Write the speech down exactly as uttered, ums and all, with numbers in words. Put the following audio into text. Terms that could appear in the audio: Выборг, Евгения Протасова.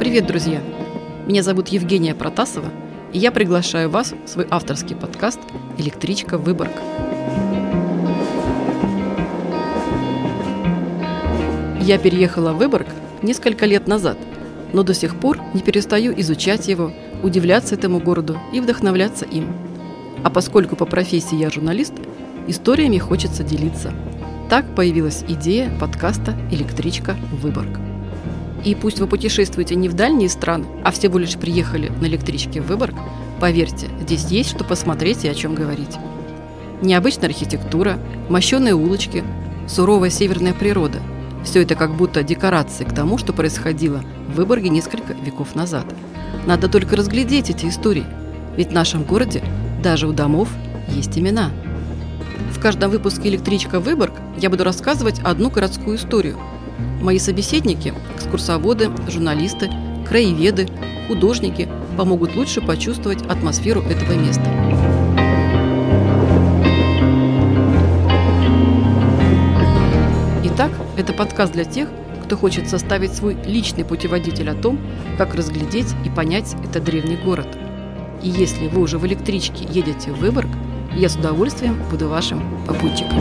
Привет, друзья! Меня зовут Евгения Протасова, и я приглашаю вас в свой авторский подкаст «Электричка Выборг». Я переехала в Выборг несколько лет назад, но до сих пор не перестаю изучать его, удивляться этому городу и вдохновляться им. А поскольку по профессии я журналист, историями хочется делиться. Так появилась идея подкаста «Электричка Выборг». И пусть вы путешествуете не в дальние страны, а всего лишь приехали на электричке в Выборг, поверьте, здесь есть что посмотреть и о чем говорить. Необычная архитектура, мощеные улочки, суровая северная природа – все это как будто декорации к тому, что происходило в Выборге несколько веков назад. Надо только разглядеть эти истории, ведь в нашем городе даже у домов есть имена. В каждом выпуске «Электричка Выборг» я буду рассказывать одну городскую историю. Мои собеседники – экскурсоводы, журналисты, краеведы, художники – помогут лучше почувствовать атмосферу этого места. Итак, это подкаст для тех, кто хочет составить свой личный путеводитель о том, как разглядеть и понять этот древний город. И если вы уже в электричке едете в Выборг, я с удовольствием буду вашим попутчиком.